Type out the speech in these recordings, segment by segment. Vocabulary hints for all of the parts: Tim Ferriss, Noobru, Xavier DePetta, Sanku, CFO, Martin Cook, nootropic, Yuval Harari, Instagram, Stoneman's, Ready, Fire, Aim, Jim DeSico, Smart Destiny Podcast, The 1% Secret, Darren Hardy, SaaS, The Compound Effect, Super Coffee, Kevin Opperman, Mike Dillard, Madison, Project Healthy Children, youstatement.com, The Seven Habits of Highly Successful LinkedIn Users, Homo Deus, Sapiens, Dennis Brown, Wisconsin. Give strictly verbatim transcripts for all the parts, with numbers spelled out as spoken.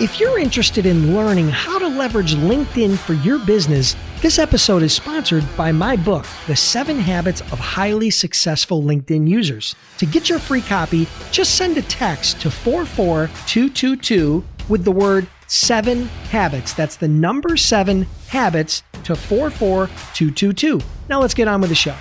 if you're interested in learning how to leverage LinkedIn for your business, this episode is sponsored by my book, The Seven Habits of Highly Successful LinkedIn Users. To get your free copy, just send a text to four four two two two with the word seven habits. That's the number seven habits to four four two two two. Now let's get on with the show.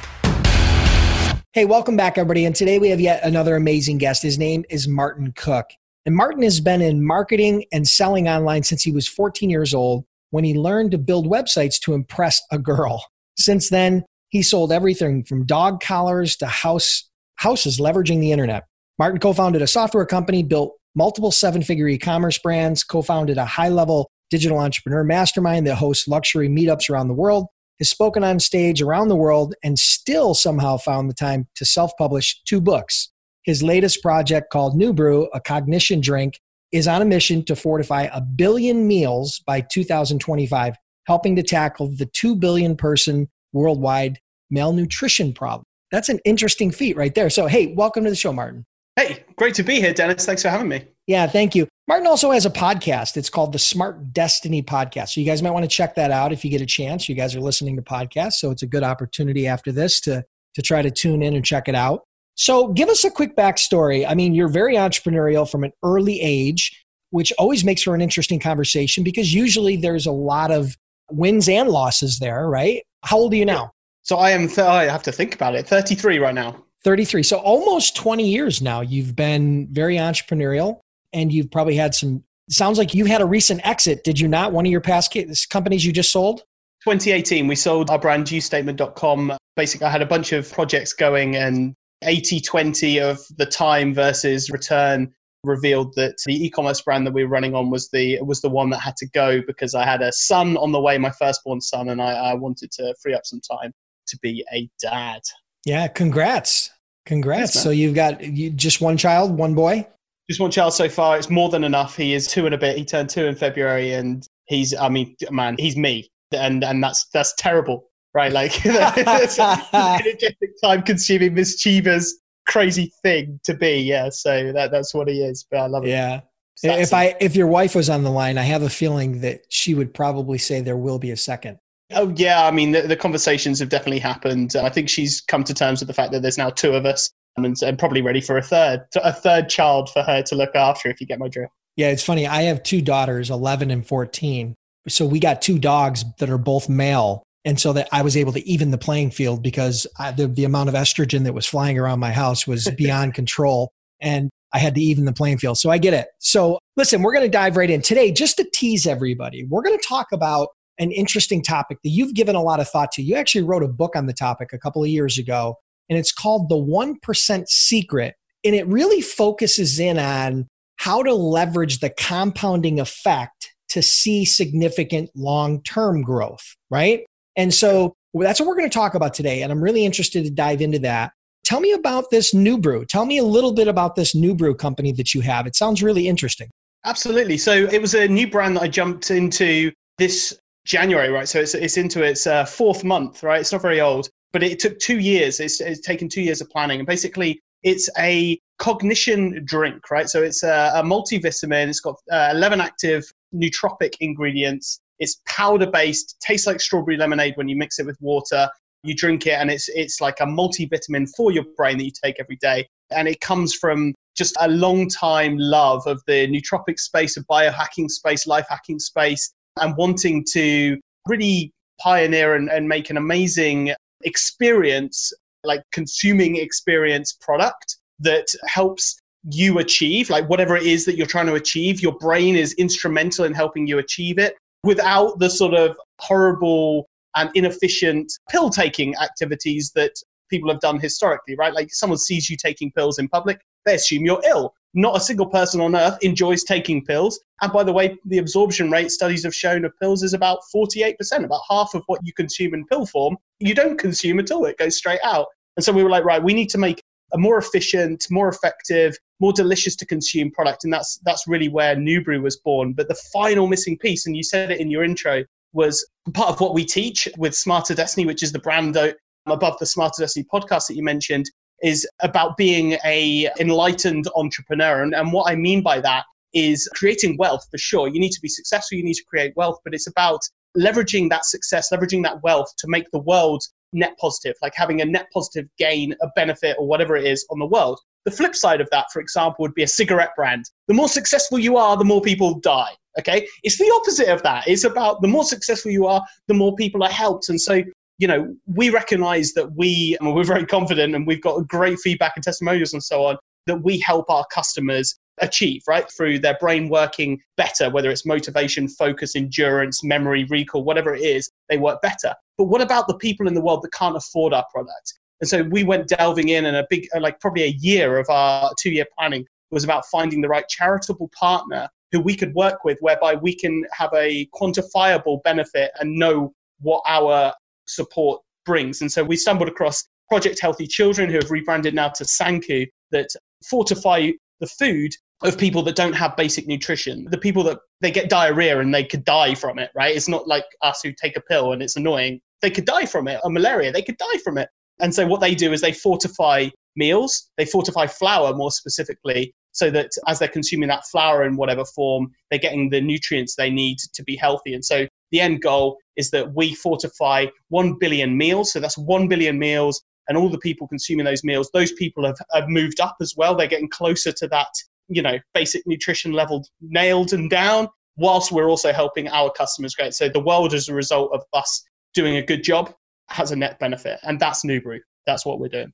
Hey, welcome back everybody. And today we have yet another amazing guest. His name is Martin Cook. And Martin has been in marketing and selling online since he was fourteen years old when he learned to build websites to impress a girl. Since then, he sold everything from dog collars to house, houses leveraging the internet. Martin co-founded a software company, built multiple seven-figure e-commerce brands, co-founded a high-level digital entrepreneur mastermind that hosts luxury meetups around the world, has spoken on stage around the world, and still somehow found the time to self-publish two books. His latest project called Noobru, a cognition drink, is on a mission to fortify a billion meals by two thousand twenty-five, helping to tackle the two billion person worldwide malnutrition problem. That's an interesting feat right there. So, hey, welcome to the show, Martin. Hey, great to be here, Dennis. Thanks for having me. Yeah, thank you. Martin also has a podcast. It's called the Smart Destiny Podcast. So you guys might want to check that out if you get a chance. You guys are listening to podcasts, so it's a good opportunity after this to, to try to tune in and check it out. So give us a quick backstory. I mean, you're very entrepreneurial from an early age, which always makes for an interesting conversation because usually there's a lot of wins and losses there, right? How old are you now? So I am, th- I have to think about it, thirty-three right now. thirty-three. So almost twenty years now. You've been very entrepreneurial and you've probably had some, sounds like you had a recent exit. Did you not? One of your past companies you just sold? twenty eighteen, we sold our brand, you statement dot com. Basically, I had a bunch of projects going and eighty twenty of the time versus return revealed that the e-commerce brand that we were running on was the was the one that had to go because I had a son on the way, my firstborn son, and I, I wanted to free up some time to be a dad. Yeah, congrats. Congrats. Thanks, so you've got you, just one child, one boy? Just one child so far. It's more than enough. He is two and a bit. He turned two in February and he's, I mean, man, he's me. And and that's that's terrible. Right, like it's an energetic, time-consuming, mischievous, crazy thing to be. Yeah, so that that's what he is. But I love it. Yeah, so if I if your wife was on the line, I have a feeling that she would probably say there will be a second. Oh yeah, I mean the, the conversations have definitely happened. I think she's come to terms with the fact that there's now two of us, and, and probably ready for a third, a third child for her to look after. If you get my drift. Yeah, it's funny. I have two daughters, eleven and fourteen. So we got two dogs that are both male. And so that I was able to even the playing field because I, the, the amount of estrogen that was flying around my house was beyond control. And I had to even the playing field. So I get it. So listen, we're going to dive right in today, just to tease everybody. We're going to talk about an interesting topic that you've given a lot of thought to. You actually wrote a book on the topic a couple of years ago, and it's called The one percent Secret. And it really focuses in on how to leverage the compounding effect to see significant long-term growth, right? And so that's what we're going to talk about today. And I'm really interested to dive into that. Tell me about this Noobru. Tell me a little bit about this Noobru company that you have. It sounds really interesting. Absolutely. So it was a new brand that I jumped into this January, right? So it's it's into its uh, fourth month, right? It's not very old, but it took two years. It's, it's taken two years of planning. And basically, it's a cognition drink, right? So it's a, a multivitamin. It's got uh, eleven active nootropic ingredients. It's powder-based, tastes like strawberry lemonade when you mix it with water. You drink it, and it's it's like a multivitamin for your brain that you take every day. And it comes from just a long-time love of the nootropic space, of biohacking space, life hacking space, and wanting to really pioneer and, and make an amazing experience, like consuming experience product that helps you achieve, like whatever it is that you're trying to achieve. Your brain is instrumental in helping you achieve it, without the sort of horrible and inefficient pill-taking activities that people have done historically, right? Like someone sees you taking pills in public, they assume you're ill. Not a single person on earth enjoys taking pills. And by the way, the absorption rate studies have shown of pills is about forty-eight percent, about half of what you consume in pill form, you don't consume at all. It goes straight out. And so we were like, right, we need to make a more efficient, more effective, more delicious to consume product. And that's that's really where Noobru was born. But the final missing piece, and you said it in your intro, was part of what we teach with Smarter Destiny, which is the brand above the Smarter Destiny podcast that you mentioned, is about being a enlightened entrepreneur. And, and what I mean by that is creating wealth, for sure. You need to be successful, you need to create wealth, but it's about leveraging that success, leveraging that wealth to make the world net positive, like having a net positive gain, a benefit, or whatever it is on the world. The flip side of that, for example, would be a cigarette brand. The more successful you are, the more people die, okay? It's the opposite of that. It's about the more successful you are, the more people are helped. And so, you know, we recognize that we, and we're very confident, and we've got great feedback and testimonials and so on, that we help our customers achieve, right? Through their brain working better, whether it's motivation, focus, endurance, memory, recall, whatever it is, they work better. But what about the people in the world that can't afford our product? And so we went delving in, and a big, like probably a year of our two-year planning was about finding the right charitable partner who we could work with, whereby we can have a quantifiable benefit and know what our support brings. And so we stumbled across Project Healthy Children, who have rebranded now to Sanku, that fortify the food of people that don't have basic nutrition, the people that they get diarrhea and they could die from it, right? It's not like us who take a pill and it's annoying. They could die from it, or malaria, they could die from it. And so what they do is they fortify meals, they fortify flour more specifically, so that as they're consuming that flour in whatever form, they're getting the nutrients they need to be healthy. And so the end goal is that we fortify one billion meals. So that's one billion meals, and all the people consuming those meals, those people have, have moved up as well. They're getting closer to that, you know, basic nutrition level nailed and down, whilst we're also helping our customers great. So the world, as a result of us doing a good job, has a net benefit. And that's Noobru. That's what we're doing.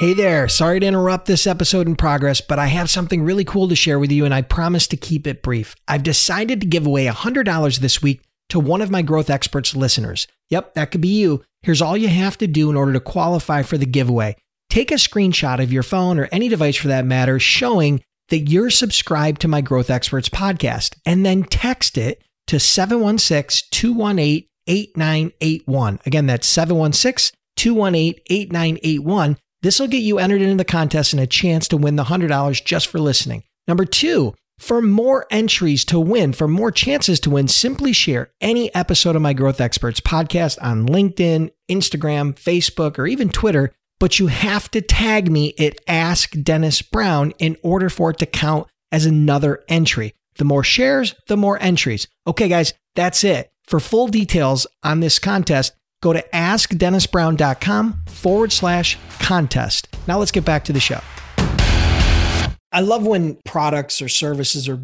Hey there, sorry to interrupt this episode in progress, but I have something really cool to share with you, and I promise to keep it brief. I've decided to give away one hundred dollars this week to one of my Growth Experts listeners. Yep, that could be you. Here's all you have to do in order to qualify for the giveaway. Take a screenshot of your phone, or any device for that matter, showing that you're subscribed to my Growth Experts podcast, and then text it to seven one six, two one eight, eight nine eight one. Again, that's seven one six, two one eight, eight nine eight one. This will get you entered into the contest and a chance to win the one hundred dollars just for listening. Number two, for more entries to win, for more chances to win, simply share any episode of my Growth Experts podcast on LinkedIn, Instagram, Facebook, or even Twitter, but you have to tag me at Ask Dennis Brown in order for it to count as another entry. The more shares, the more entries. Okay, guys, that's it. For full details on this contest, go to ask dennis brown dot com forward slash contest. Now let's get back to the show. I love when products or services or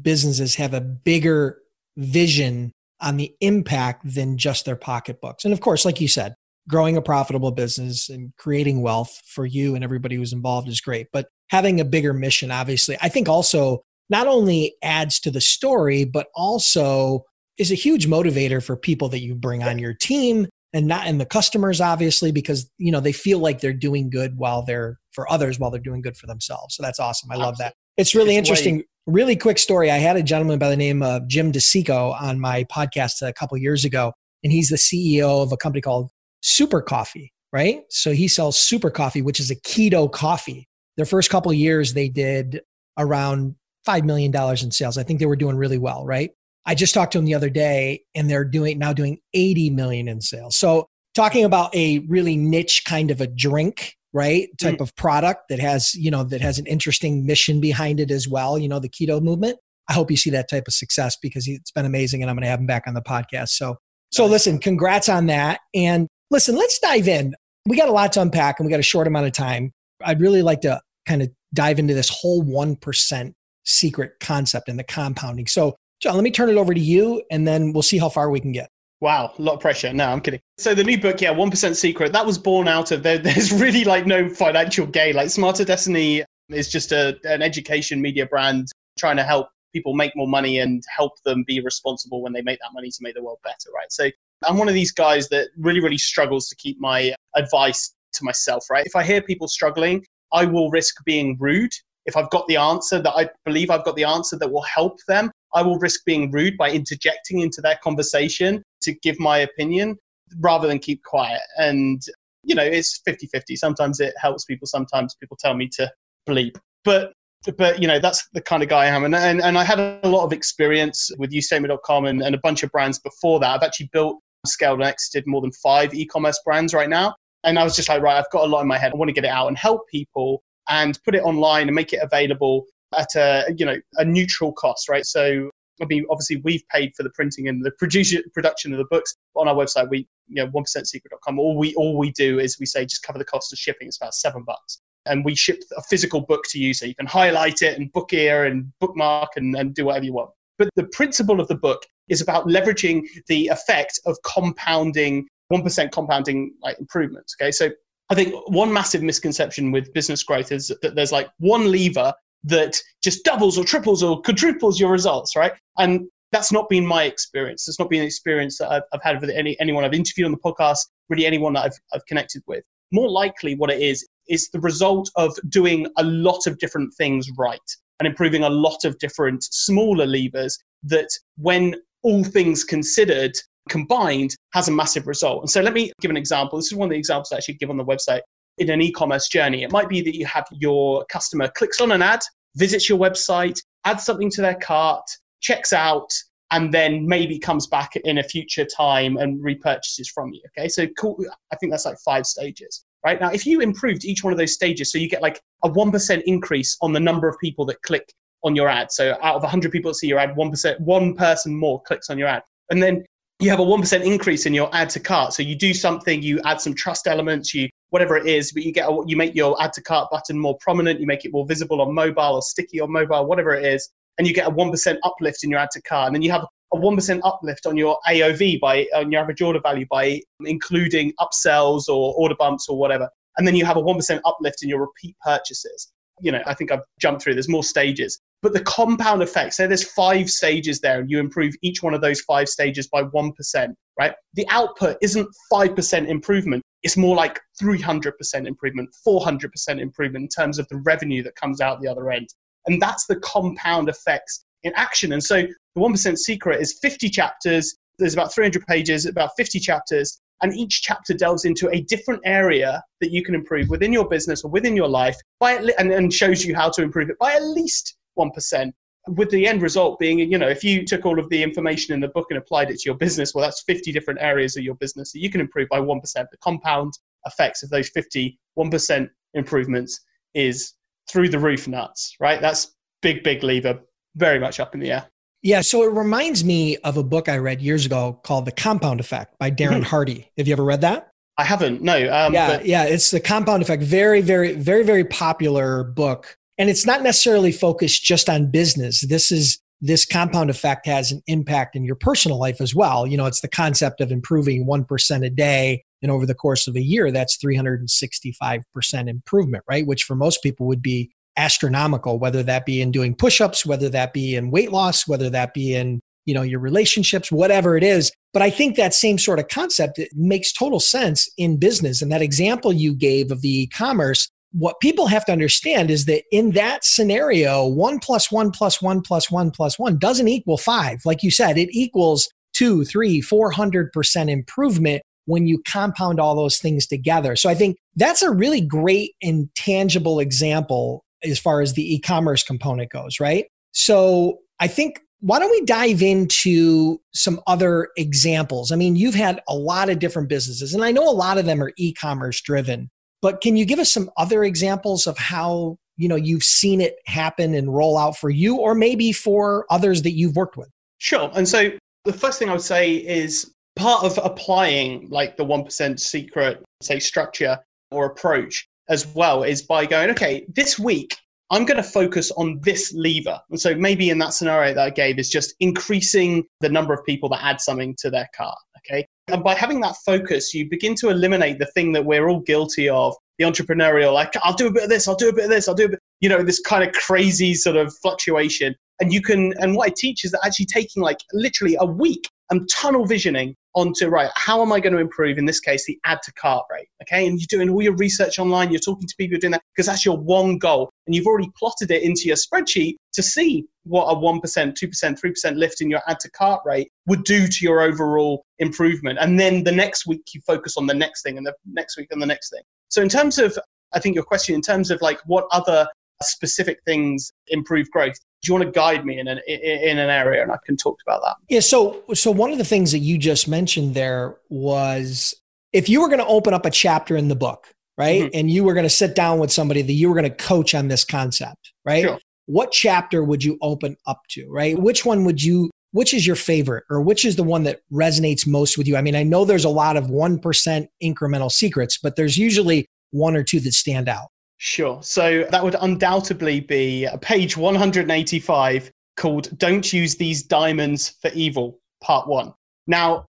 businesses have a bigger vision on the impact than just their pocketbooks. And of course, like you said, growing a profitable business and creating wealth for you and everybody who's involved is great. But having a bigger mission, obviously, I think also not only adds to the story, but also is a huge motivator for people that you bring on your team, and not and the customers, obviously, because, you know, they feel like they're doing good while they're for others while they're doing good for themselves. So that's awesome. I Absolutely. love that. It's really it's interesting. Great. Really quick story. I had a gentleman by the name of Jim DeSico on my podcast a couple of years ago, and he's the C E O of a company called Super Coffee, right? So he sells Super Coffee, which is a keto coffee. Their first couple of years, they did around five million dollars in sales. I think they were doing really well, right? I just talked to them the other day, and they're doing now doing eighty million in sales. So talking about a really niche kind of a drink, right? Type mm-hmm. of product that has, you know, that has an interesting mission behind it as well. You know, the keto movement. I hope you see that type of success, because it's been amazing, and I'm going to have him back on the podcast. So, so nice. Listen, congrats on that. And listen, let's dive in. We got a lot to unpack, and we got a short amount of time. I'd really like to kind of dive into this whole one percent secret concept and the compounding. So, John, let me turn it over to you, and then we'll see how far we can get. Wow, a lot of pressure. No, I'm kidding. So the new book, yeah, one percent Secret, that was born out of, there, there's really like no financial gain. Like Smarter Destiny is just a, an education media brand trying to help people make more money and help them be responsible when they make that money to make the world better, right? So I'm one of these guys that really, really struggles to keep my advice to myself, right? If I hear people struggling, I will risk being rude if I've got the answer that I believe I've got the answer that will help them, I will risk being rude by interjecting into their conversation to give my opinion rather than keep quiet. And, you know, it's fifty-fifty. Sometimes it helps people. Sometimes people tell me to bleep. But, but you know, that's the kind of guy I am. And, and, and I had a lot of experience with you statement dot com and, and a bunch of brands before that. I've actually built, scaled, and exited more than five e-commerce brands right now. And I was just like, right, I've got a lot in my head. I want to get it out and help people and put it online and make it available at a, you know, a neutral cost, right? So I mean, obviously we've paid for the printing and the producer, production of the books on our website. We, you know, one percent secret dot com. All we, all we do is we say, just cover the cost of shipping. It's about seven bucks. And we ship a physical book to you so you can highlight it and book here and bookmark and, and do whatever you want. But the principle of the book is about leveraging the effect of compounding, one percent compounding, like, improvements. Okay. So I think one massive misconception with business growth is that there's like one lever that just doubles or triples or quadruples your results, right? And that's not been my experience. It's not been an experience that I've, I've had with any anyone I've interviewed on the podcast, really anyone that I've, I've connected with. More likely what it is, is the result of doing a lot of different things right and improving a lot of different smaller levers that, when all things considered, combined, has a massive result. And so let me give an example. This is one of the examples I actually give on the website. In an e-commerce journey, it might be that you have your customer clicks on an ad, visits your website, adds something to their cart, checks out, and then maybe comes back in a future time and repurchases from you. Okay, so cool. I think that's like five stages, right? Now, if you improved each one of those stages, so you get like a one percent increase on the number of people that click on your ad. So out of one hundred people that see your ad, one percent, one person more clicks on your ad. And then you have a one percent increase in your ad to cart. So you do something, you add some trust elements, you whatever it is, but you get a, you make your add to cart button more prominent, you make it more visible on mobile or sticky on mobile, whatever it is, and you get a one percent uplift in your add to cart. And then you have a one percent uplift on your A O V, by on your average order value, by including upsells or order bumps or whatever. And then you have a one percent uplift in your repeat purchases. You know, I think I've jumped through, there's more stages. But the compound effect, say there's five stages there and you improve each one of those five stages by one percent, right? The output isn't five percent improvement. It's more like three hundred percent improvement, four hundred percent improvement in terms of the revenue that comes out the other end. And that's the compound effects in action. And so the one percent Secret is fifty chapters. There's about three hundred pages, about fifty chapters. And each chapter delves into a different area that you can improve within your business or within your life by at le- and, and shows you how to improve it by at least one percent, with the end result being, you know, if you took all of the information in the book and applied it to your business, well, that's fifty different areas of your business that you can improve by one percent. The compound effects of those fifty one percent improvements is through the roof nuts, right? That's big, big lever, very much up in the air. Yeah. So it reminds me of a book I read years ago called The Compound Effect by Darren mm-hmm. Hardy. Have you ever read that? I haven't. No. Um, yeah. But- yeah. It's The Compound Effect. Very, very, very, very popular book. And it's not necessarily focused just on business. This is, this compound effect has an impact in your personal life as well. You know, it's the concept of improving one percent a day. And over the course of a year, that's three hundred sixty-five percent improvement, right? Which for most people would be astronomical, whether that be in doing push-ups, whether that be in weight loss, whether that be in, you know, your relationships, whatever it is. But I think that same sort of concept, it makes total sense in business. And that example you gave of the e-commerce, what people have to understand is that in that scenario, one plus one plus one plus one plus one doesn't equal five. Like you said, it equals two, three, four hundred percent improvement when you compound all those things together. So I think that's a really great and tangible example as far as the e-commerce component goes, right? So I think, why don't we dive into some other examples? I mean, you've had a lot of different businesses, and I know a lot of them are e-commerce driven. But can you give us some other examples of how, you know, you've seen it happen and roll out for you, or maybe for others that you've worked with? Sure. And so the first thing I would say is, part of applying like the one percent Secret, say, structure or approach as well, is by going, okay, this week, I'm going to focus on this lever. And so maybe in that scenario that I gave is just increasing the number of people that add something to their cart. Okay. And by having that focus, you begin to eliminate the thing that we're all guilty of, the entrepreneurial, like, I'll do a bit of this, I'll do a bit of this, I'll do a bit, you know, this kind of crazy sort of fluctuation. And you can, and what I teach is that actually taking like literally a week I'm tunnel visioning onto, right, how am I going to improve, in this case, the add to cart rate, okay? And you're doing all your research online, you're talking to people, you're doing that, because that's your one goal. And you've already plotted it into your spreadsheet to see what a one percent, two percent, three percent lift in your add to cart rate would do to your overall improvement. And then the next week, you focus on the next thing, and the next week on the next thing. So in terms of, I think your question, in terms of like what other specific things improve growth, do you want to guide me in an in an area, and I can talk about that? Yeah. So, so one of the things that you just mentioned there was, if you were going to open up a chapter in the book, right, mm-hmm. and you were going to sit down with somebody that you were going to coach on this concept, right? Sure. What chapter would you open up to, right? Which one would you? Which is your favorite, or which is the one that resonates most with you? I mean, I know there's a lot of one percent incremental secrets, but there's usually one or two that stand out. Sure. So that would undoubtedly be page one hundred eighty-five, called Don't Use These Diamonds for Evil, part one. Now,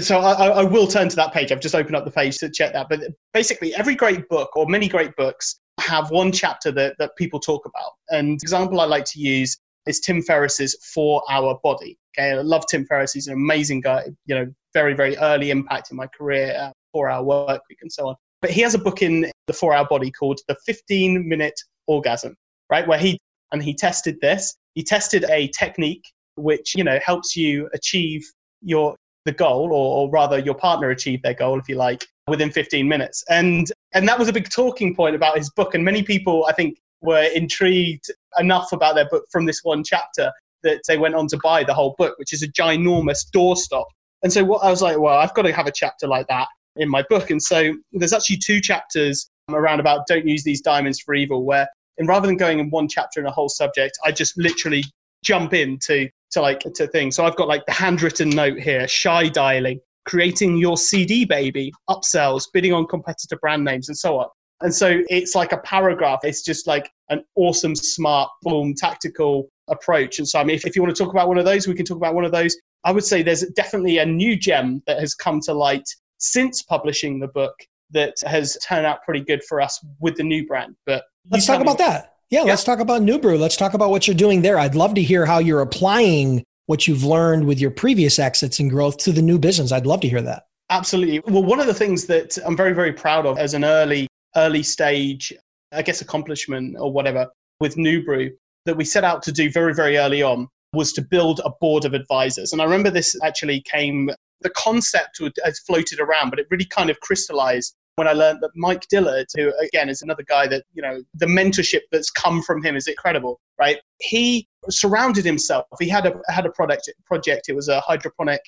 so I, I will turn to that page. I've just opened up the page to check that. But basically, every great book, or many great books, have one chapter that, that people talk about. And the example I like to use is Tim Ferriss's four hour Body. Okay, I love Tim Ferriss. He's an amazing guy, you know, very, very early impact in my career, uh, four hour Work Week and so on. But he has a book in the four hour Body called The fifteen minute Orgasm, right? Where he, and he tested this, he tested a technique which, you know, helps you achieve your, the goal, or, or rather your partner achieve their goal, if you like, within fifteen minutes. And, and that was a big talking point about his book. And many people, I think, were intrigued enough about their book from this one chapter that they went on to buy the whole book, which is a ginormous doorstop. And so what I was like, well, I've got to have a chapter like that in my book. And so there's actually two chapters around about Don't Use These Diamonds for Evil, where, and rather than going in one chapter and a whole subject, I just literally jump into to like to things. So I've got like the handwritten note here, shy dialing, creating your C D baby, upsells, bidding on competitor brand names, and so on. And so it's like a paragraph. It's just like an awesome, smart, boom, tactical approach. And so, I mean, if, if you want to talk about one of those, we can talk about one of those. I would say there's definitely a new gem that has come to light since publishing the book that has turned out pretty good for us with the new brand. But let's talk about that. Yeah, yeah, let's talk about Noobru. Let's talk about what you're doing there. I'd love to hear how you're applying what you've learned with your previous exits and growth to the new business. I'd love to hear that. Absolutely. Well, one of the things that I'm very, very proud of as an early, early stage, I guess, accomplishment or whatever with Noobru that we set out to do very, very early on was to build a board of advisors. And I remember this actually came... the concept has floated around, but it really kind of crystallized when I learned that Mike Dillard, who again is another guy that, you know, the mentorship that's come from him is incredible, right? He surrounded himself. He had a had a product project. It was a hydroponic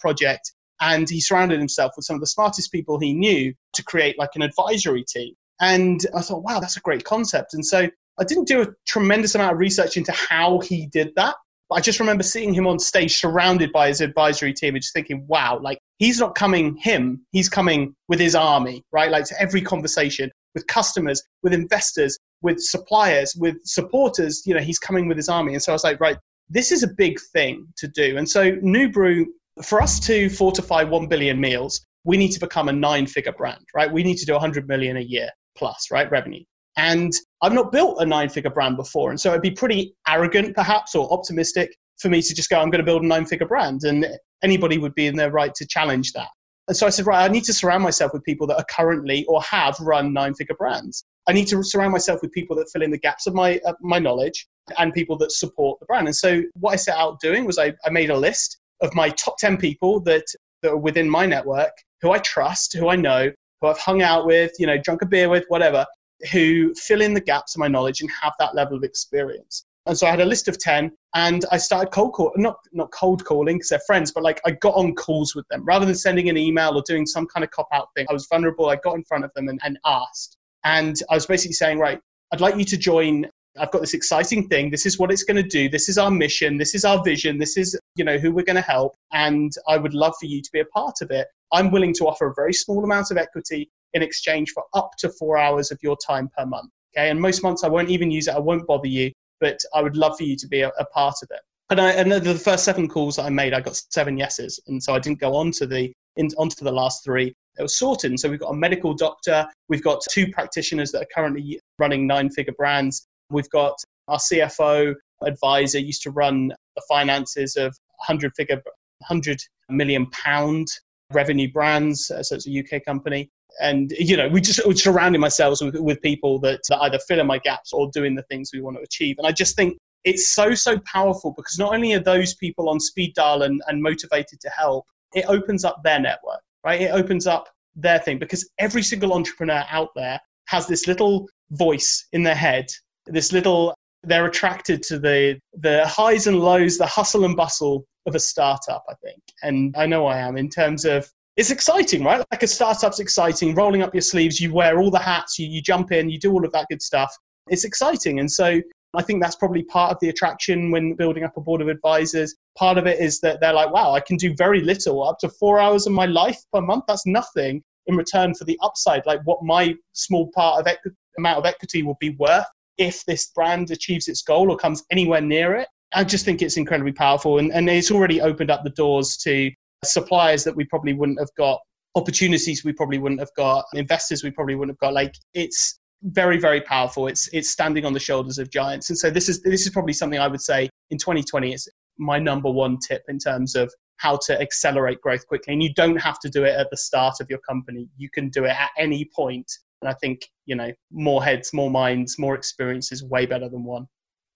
project, and he surrounded himself with some of the smartest people he knew to create like an advisory team. And I thought, wow, that's a great concept. And so I didn't do a tremendous amount of research into how he did that. I just remember seeing him on stage surrounded by his advisory team and just thinking, wow, like he's not coming him, he's coming with his army, right? Like to every conversation with customers, with investors, with suppliers, with supporters, you know, he's coming with his army. And so I was like, right, this is a big thing to do. And so Noobru, for us to fortify one billion meals, we need to become a nine figure brand, right? We need to do one hundred million a year plus, right? Revenue. And I've not built a nine-figure brand before. And so it'd be pretty arrogant, perhaps, or optimistic for me to just go, I'm going to build a nine-figure brand. And anybody would be in their right to challenge that. And so I said, right, I need to surround myself with people that are currently or have run nine-figure brands. I need to surround myself with people that fill in the gaps of my uh, my knowledge and people that support the brand. And so what I set out doing was I, I made a list of my top ten people that, that are within my network, who I trust, who I know, who I've hung out with, you know, drunk a beer with, whatever, who fill in the gaps of my knowledge and have that level of experience. And so I had a list of ten, and I started cold call, not, not cold calling because they're friends, but like I got on calls with them. Rather than sending an email or doing some kind of cop-out thing, I was vulnerable. I got in front of them and, and asked. And I was basically saying, right, I'd like you to join. I've got this exciting thing. This is what it's going to do. This is our mission. This is our vision. This is, you know, who we're going to help. And I would love for you to be a part of it. I'm willing to offer a very small amount of equity in exchange for up to four hours of your time per month. Okay. And most months I won't even use it. I won't bother you, but I would love for you to be a, a part of it. And, I, and the first seven calls that I made, I got seven yeses. And so I didn't go on to the, in, onto the last three. It was sorted. And so we've got a medical doctor. We've got two practitioners that are currently running nine-figure brands. We've got our C F O advisor used to run the finances of 100-figure one hundred million pound revenue brands. So it's a U K company. And, you know, we just we're surrounding ourselves with, with people that are either fill in my gaps or doing the things we want to achieve. And I just think it's so, so powerful because not only are those people on speed dial and, and motivated to help, it opens up their network, right? It opens up their thing because every single entrepreneur out there has this little voice in their head, this little, they're attracted to the the highs and lows, the hustle and bustle of a startup, I think. And I know I am in terms of, it's exciting, right? Like a startup's exciting, rolling up your sleeves, you wear all the hats, you, you jump in, you do all of that good stuff. It's exciting. And so I think that's probably part of the attraction when building up a board of advisors. Part of it is that they're like, wow, I can do very little, up to four hours of my life per month. That's nothing in return for the upside, like what my small part of equi- amount of equity will be worth if this brand achieves its goal or comes anywhere near it. I just think it's incredibly powerful. And, and it's already opened up the doors to suppliers that we probably wouldn't have got, opportunities we probably wouldn't have got, investors we probably wouldn't have got. Like it's very, very powerful. It's it's standing on the shoulders of giants. And so this is this is probably something I would say in twenty twenty, it's my number one tip in terms of how to accelerate growth quickly. And you don't have to do it at the start of your company. You can do it at any point. And I think, you know, more heads, more minds, more experience is way better than one.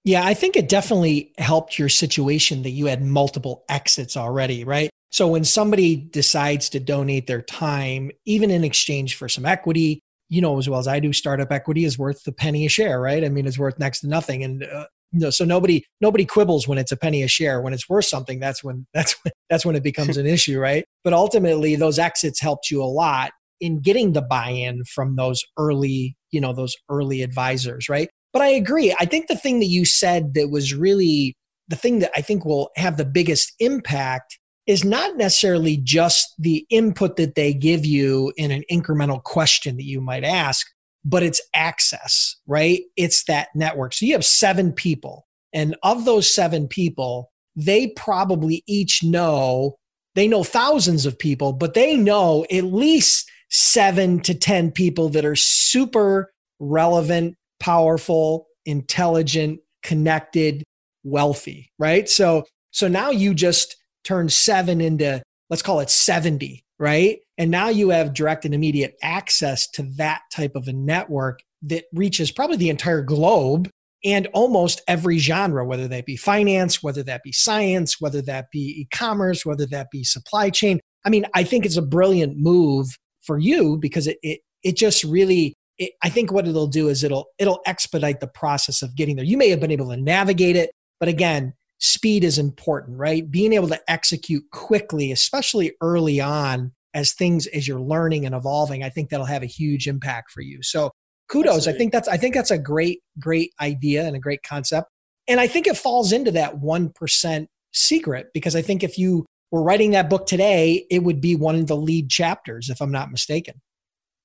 Yeah, I think it definitely helped your situation that you had multiple exits already, right? So when somebody decides to donate their time, even in exchange for some equity, you know, as well as I do, startup equity is worth a penny a share, right? I mean, it's worth next to nothing. And uh, no, so nobody nobody quibbles when it's a penny a share. When it's worth something, that's when that's when, that's when it becomes an issue, right? But ultimately, those exits helped you a lot in getting the buy-in from those early, you know, those early advisors, right? But I agree. I think the thing that you said that was really the thing that I think will have the biggest impact is not necessarily just the input that they give you in an incremental question that you might ask, but it's access, right? It's that network. So you have seven people, and of those seven people, they probably each know, they know thousands of people, but they know at least seven to ten people that are super relevant, powerful, intelligent, connected, wealthy, right? So, so now you just turn seven into, let's call it seventy, right? And now you have direct and immediate access to that type of a network that reaches probably the entire globe and almost every genre, whether that be finance, whether that be science, whether that be e-commerce, whether that be supply chain. I mean, I think it's a brilliant move for you because it it, it just really, it, I think what it'll do is it'll it'll expedite the process of getting there. You may have been able to navigate it, but again, speed is important, right? Being able to execute quickly, especially early on as things, as you're learning and evolving, I think that'll have a huge impact for you. So kudos. Absolutely. I think that's, I think that's a great, great idea and a great concept. And I think it falls into that one percent secret because I think if you were writing that book today, it would be one of the lead chapters, if I'm not mistaken.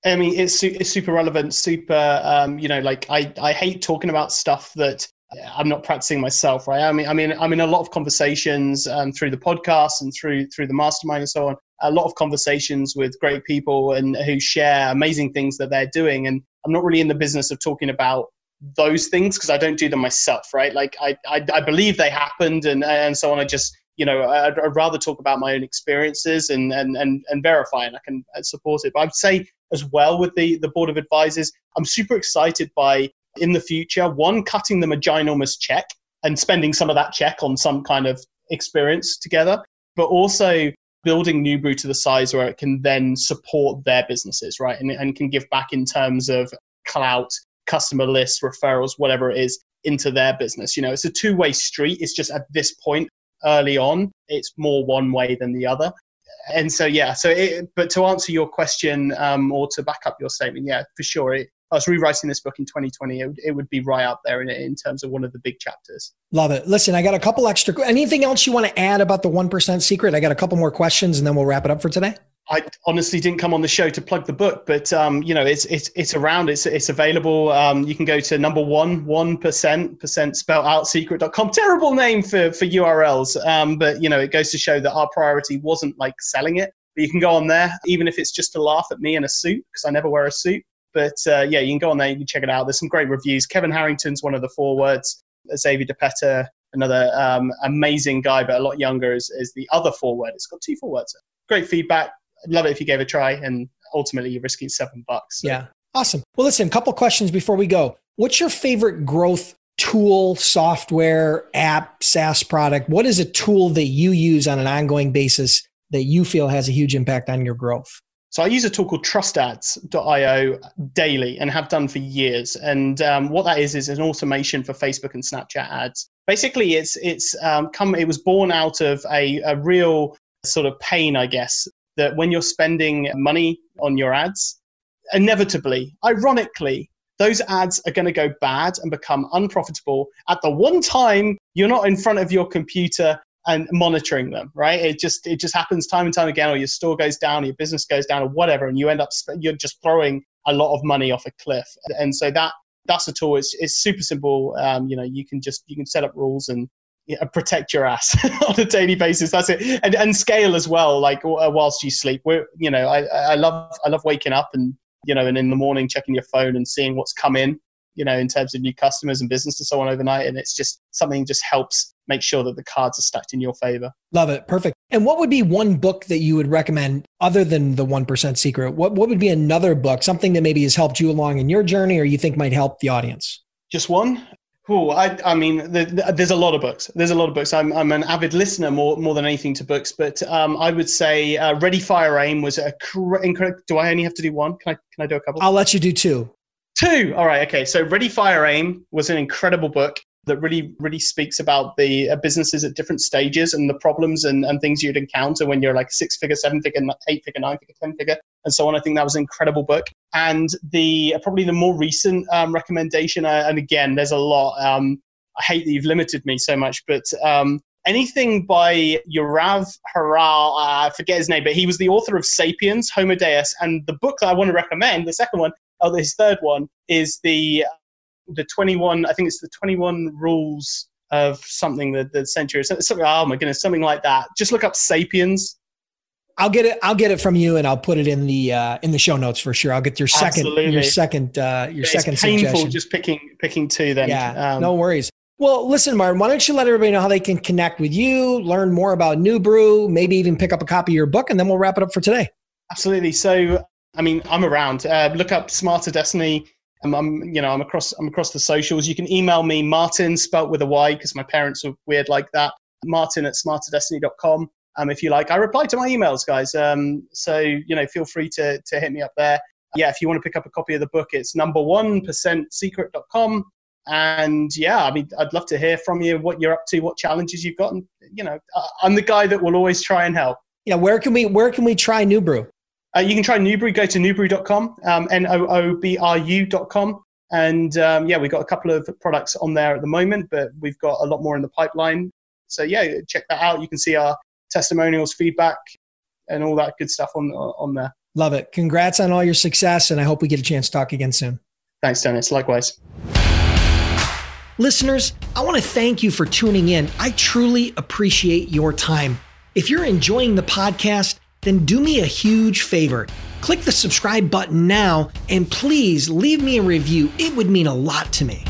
I mean, it's, su- it's super relevant, super, um, you know, like I, I hate talking about stuff that I'm not practicing myself, right? I mean, I mean, I'm in a lot of conversations um, through the podcast and through through the mastermind and so on. A lot of conversations with great people and who share amazing things that they're doing. And I'm not really in the business of talking about those things because I don't do them myself, right? Like I, I, I believe they happened and and so on. I just, you know, I'd, I'd rather talk about my own experiences and and and and verify, and I can support it. But I'd say as well with the the board of advisors, I'm super excited by, in the future, one, cutting them a ginormous check and spending some of that check on some kind of experience together, but also building Noobru to the size where it can then support their businesses, right? And, and can give back in terms of clout, customer lists, referrals, whatever it is, into their business. You know, it's a two-way street. It's just at this point, early on, it's more one way than the other. And so, yeah, so, it, but to answer your question um, or to back up your statement, yeah, for sure, it, I was rewriting this book in twenty twenty. It would, it would be right up there in, in terms of one of the big chapters. Love it. Listen, I got a couple extra. Anything else you want to add about the one percent secret? I got a couple more questions and then we'll wrap it up for today. I honestly didn't come on the show to plug the book, but um, you know, it's it's it's around. It's it's available. Um, you can go to number one, one percent percent spell out secret dot com. Terrible name for for U R Ls, um, but you know, it goes to show that our priority wasn't like selling it. But you can go on there, even if it's just to laugh at me in a suit because I never wear a suit. But uh, yeah, you can go on there, you can check it out. There's some great reviews. Kevin Harrington's one of the forewords. Xavier DePetta, another um, amazing guy, but a lot younger, is, is the other foreword. It's got two forewords. Great feedback. I'd love it if you gave a try, and ultimately you're risking seven bucks. So. Yeah. Awesome. Well, listen, a couple questions before we go. What's your favorite growth tool, software, app, SaaS product? What is a tool that you use on an ongoing basis that you feel has a huge impact on your growth? So I use a tool called trust ads dot i o daily and have done for years. And um, what that is, is an automation for Facebook and Snapchat ads. Basically, it's it's um, come. It was born out of a, a real sort of pain, I guess, that when you're spending money on your ads, inevitably, ironically, those ads are going to go bad and become unprofitable at the one time you're not in front of your computer and monitoring them, right? It just it just happens time and time again, or your store goes down, or your business goes down, or whatever, and you end up sp- you're just throwing a lot of money off a cliff. And so that that's a tool. It's it's super simple. Um, you know, you can just you can set up rules and you know, protect your ass on a daily basis. That's it, and and scale as well. Like whilst you sleep, we're you know I I love I love waking up and you know and in the morning checking your phone and seeing what's come in. You know, in terms of new customers and business and so on overnight. And it's just something just helps make sure that the cards are stacked in your favor. Love it. Perfect. And what would be one book that you would recommend other than The one percent Secret? What what would be another book, something that maybe has helped you along in your journey or you think might help the audience? Just one? Oh, I, I mean, the, the, there's a lot of books. There's a lot of books. I'm I'm an avid listener more more than anything to books, but um, I would say uh, Ready, Fire, Aim was a cr- incredible. Do I only have to do one? Can I can I do a couple? I'll let you do two. Two. All right. Okay. So Ready, Fire, Aim was an incredible book that really, really speaks about the uh, businesses at different stages and the problems and, and things you'd encounter when you're like six figure, seven figure, eight figure, nine figure, ten figure, and so on. I think that was an incredible book. And the uh, probably the more recent um, recommendation, uh, and again, there's a lot. Um, I hate that you've limited me so much, but um, anything by Yuval Harari, I forget his name, but he was the author of Sapiens, Homo Deus, and the book that I want to recommend, the second one, Oh, his third one is the the twenty-one, I think it's the twenty-one rules of something, the, the century, something, oh my goodness, something like that. Just look up Sapiens. I'll get it. I'll get it from you, and I'll put it in the uh, in the show notes for sure. I'll get your second, Absolutely. your second, uh, your it's second painful suggestion. Just picking picking two. Then yeah, um, no worries. Well, listen, Martin, why don't you let everybody know how they can connect with you, learn more about Noobru, maybe even pick up a copy of your book, and then we'll wrap it up for today. Absolutely. So. I mean, I'm around. Uh, look up Smarter Destiny. I'm, I'm, you know, I'm across. I'm across the socials. You can email me, Martin, spelt with a Y, because my parents are weird like that. Martin at smarter destiny dot com. Um, if you like, I reply to my emails, guys. Um, so you know, feel free to to hit me up there. Yeah, if you want to pick up a copy of the book, it's number one percent secret dot com. And yeah, I mean, I'd love to hear from you, what you're up to, what challenges you've got, and you know, I'm the guy that will always try and help. Yeah, where can we where can we try Noobru? Uh, you can try Noobru, go to noobru dot com, um, N O O B R U dot com. And um, yeah, we've got a couple of products on there at the moment, but we've got a lot more in the pipeline. So yeah, check that out. You can see our testimonials, feedback, and all that good stuff on, on there. Love it. Congrats on all your success, and I hope we get a chance to talk again soon. Thanks, Dennis. Likewise. Listeners, I want to thank you for tuning in. I truly appreciate your time. If you're enjoying the podcast, then do me a huge favor. Click the subscribe button now and please leave me a review. It would mean a lot to me.